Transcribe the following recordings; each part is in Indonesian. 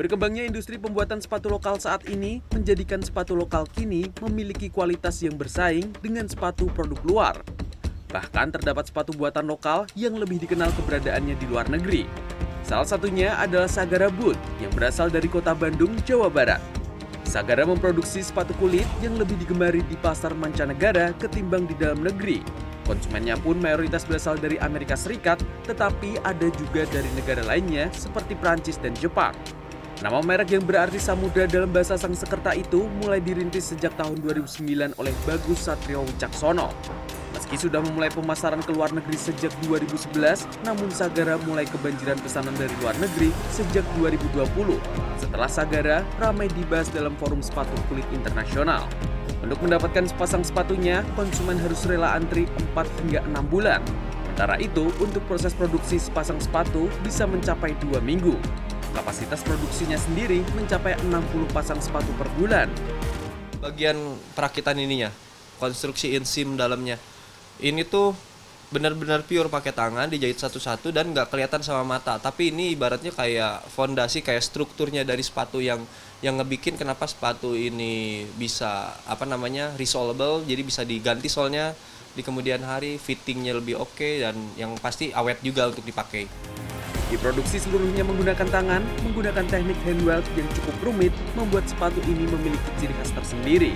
Berkembangnya industri pembuatan sepatu lokal saat ini menjadikan sepatu lokal kini memiliki kualitas yang bersaing dengan sepatu produk luar. Bahkan terdapat sepatu buatan lokal yang lebih dikenal keberadaannya di luar negeri. Salah satunya adalah Sagara Boot yang berasal dari kota Bandung, Jawa Barat. Sagara memproduksi sepatu kulit yang lebih digemari di pasar mancanegara ketimbang di dalam negeri. Konsumennya pun mayoritas berasal dari Amerika Serikat, tetapi ada juga dari negara lainnya seperti Prancis dan Jepang. Nama merek yang berarti samudra dalam bahasa Sangsekerta itu mulai dirintis sejak tahun 2009 oleh Bagus Satrio Wicaksono. Meski sudah memulai pemasaran ke luar negeri sejak 2011, namun Sagara mulai kebanjiran pesanan dari luar negeri sejak 2020. Setelah Sagara, ramai dibahas dalam forum sepatu kulit internasional. Untuk mendapatkan sepasang sepatunya, konsumen harus rela antri 4 hingga 6 bulan. Sementara itu, untuk proses produksi sepasang sepatu bisa mencapai 2 minggu. Kapasitas produksinya sendiri mencapai 60 pasang sepatu per bulan. Bagian perakitan ininya, konstruksi insim dalamnya. Ini tuh benar-benar pure pakai tangan, dijahit satu-satu dan nggak kelihatan sama mata. Tapi ini ibaratnya kayak fondasi, kayak strukturnya dari sepatu yang ngebikin kenapa sepatu ini bisa resolable, jadi bisa diganti soalnya di kemudian hari, fittingnya lebih oke, dan yang pasti awet juga untuk dipakai. Diproduksi seluruhnya menggunakan tangan, menggunakan teknik handweld yang cukup rumit, membuat sepatu ini memiliki ciri khas tersendiri.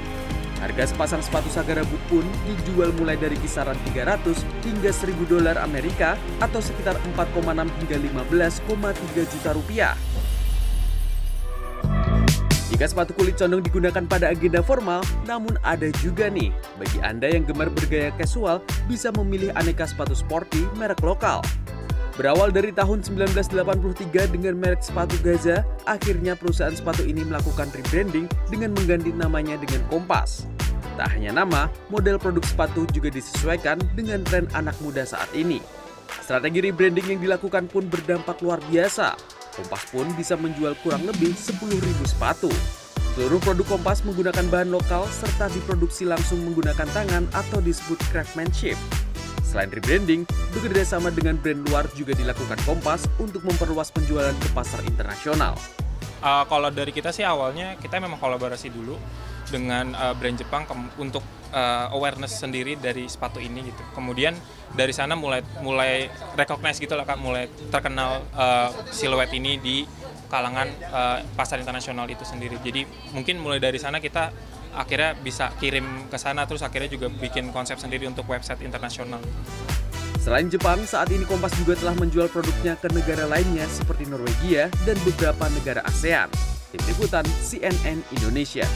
Harga sepasang sepatu Sagara Boot pun dijual mulai dari kisaran 300 hingga $1.000 Amerika atau sekitar 4,6 hingga 15,3 juta rupiah. Jika sepatu kulit condong digunakan pada agenda formal, namun ada juga nih, bagi Anda yang gemar bergaya casual bisa memilih aneka sepatu sporty merek lokal. Berawal dari tahun 1983 dengan merek sepatu Gaza, akhirnya perusahaan sepatu ini melakukan rebranding dengan mengganti namanya dengan Kompas. Tak hanya nama, model produk sepatu juga disesuaikan dengan tren anak muda saat ini. Strategi rebranding yang dilakukan pun berdampak luar biasa. Kompas pun bisa menjual kurang lebih 10.000 sepatu. Seluruh produk Kompas menggunakan bahan lokal serta diproduksi langsung menggunakan tangan atau disebut craftsmanship. Selain rebranding, bekerja sama dengan brand luar juga dilakukan Kompas untuk memperluas penjualan ke pasar internasional. Kalau dari kita sih awalnya kita memang kolaborasi dulu dengan brand Jepang untuk awareness sendiri dari sepatu ini gitu. Kemudian dari sana mulai recognize gitu lah, mulai terkenal siluet ini di kalangan pasar internasional itu sendiri. Jadi mungkin mulai dari sana kita akhirnya bisa kirim ke sana, terus akhirnya juga bikin konsep sendiri untuk website internasional. Selain Jepang, saat ini Kompas juga telah menjual produknya ke negara lainnya seperti Norwegia dan beberapa negara ASEAN. Tim Liputan CNN Indonesia.